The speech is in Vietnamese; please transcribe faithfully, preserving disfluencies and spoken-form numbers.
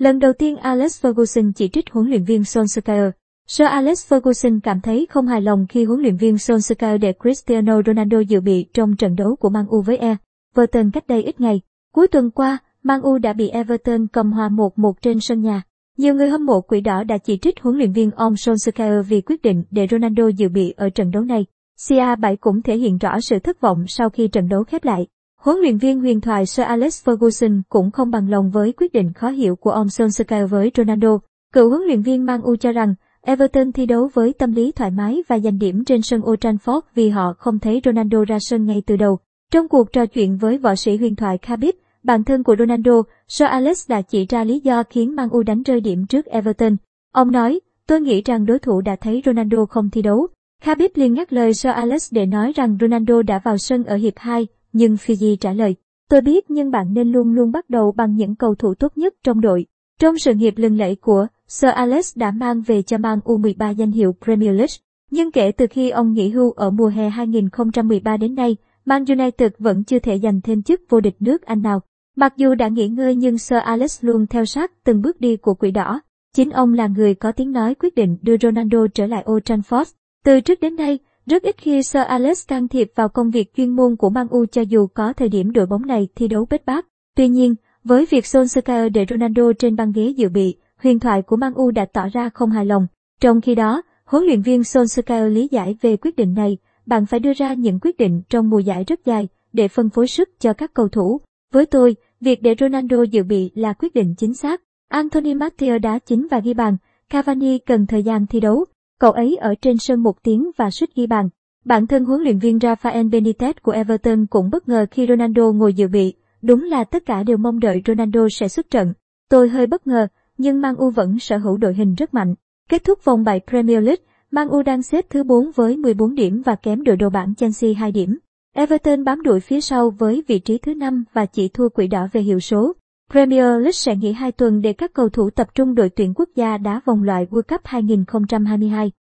Lần đầu tiên Alex Ferguson chỉ trích huấn luyện viên Solskjaer. Sir Alex Ferguson cảm thấy không hài lòng khi huấn luyện viên Solskjaer để Cristiano Ronaldo dự bị trong trận đấu của Man U với Everton cách đây ít ngày. Cuối tuần qua, Man U đã bị Everton cầm hòa một một trên sân nhà. Nhiều người hâm mộ quỷ đỏ đã chỉ trích huấn luyện viên ông Solskjaer vì quyết định để Ronaldo dự bị ở trận đấu này. xê a bảy cũng thể hiện rõ sự thất vọng sau khi trận đấu khép lại. Huấn luyện viên huyền thoại Sir Alex Ferguson cũng không bằng lòng với quyết định khó hiểu của ông Solskjaer với Ronaldo. Cựu huấn luyện viên Man U cho rằng Everton thi đấu với tâm lý thoải mái và giành điểm trên sân Old Trafford vì họ không thấy Ronaldo ra sân ngay từ đầu. Trong cuộc trò chuyện với võ sĩ huyền thoại Khabib, bạn thân của Ronaldo, Sir Alex đã chỉ ra lý do khiến Man U đánh rơi điểm trước Everton. Ông nói, tôi nghĩ rằng đối thủ đã thấy Ronaldo không thi đấu. Khabib liền ngắt lời Sir Alex để nói rằng Ronaldo đã vào sân ở hiệp hai, nhưng Fiji trả lời, tôi biết nhưng bạn nên luôn luôn bắt đầu bằng những cầu thủ tốt nhất trong đội. Trong sự nghiệp lừng lẫy của, Sir Alex đã mang về cho Man U mười ba danh hiệu Premier League. Nhưng kể từ khi ông nghỉ hưu ở mùa hè hai nghìn không trăm mười ba đến nay, Man United vẫn chưa thể giành thêm chức vô địch nước Anh nào. Mặc dù đã nghỉ ngơi nhưng Sir Alex luôn theo sát từng bước đi của quỷ đỏ. Chính ông là người có tiếng nói quyết định đưa Ronaldo trở lại Old Trafford. Từ trước đến nay, rất ít khi Sir Alex can thiệp vào công việc chuyên môn của Man U cho dù có thời điểm đội bóng này thi đấu bết bát. Tuy nhiên, với việc Solskjaer để Ronaldo trên băng ghế dự bị, huyền thoại của Man U đã tỏ ra không hài lòng. Trong khi đó, huấn luyện viên Solskjaer lý giải về quyết định này, bạn phải đưa ra những quyết định trong mùa giải rất dài để phân phối sức cho các cầu thủ. Với tôi, việc để Ronaldo dự bị là quyết định chính xác. Anthony Martial đá chính và ghi bàn, Cavani cần thời gian thi đấu. Cậu ấy ở trên sân một tiếng và suýt ghi bàn. Bản thân huấn luyện viên Rafael Benitez của Everton cũng bất ngờ khi Ronaldo ngồi dự bị. Đúng là tất cả đều mong đợi Ronaldo sẽ xuất trận. Tôi hơi bất ngờ, nhưng Man U vẫn sở hữu đội hình rất mạnh. Kết thúc vòng bảy Premier League, Man U đang xếp thứ bốn với mười bốn điểm và kém đội đầu bảng Chelsea hai điểm. Everton bám đuổi phía sau với vị trí thứ năm và chỉ thua quỷ đỏ về hiệu số. Premier League sẽ nghỉ hai tuần để các cầu thủ tập trung đội tuyển quốc gia đá vòng loại World Cup hai nghìn không trăm hai mươi hai.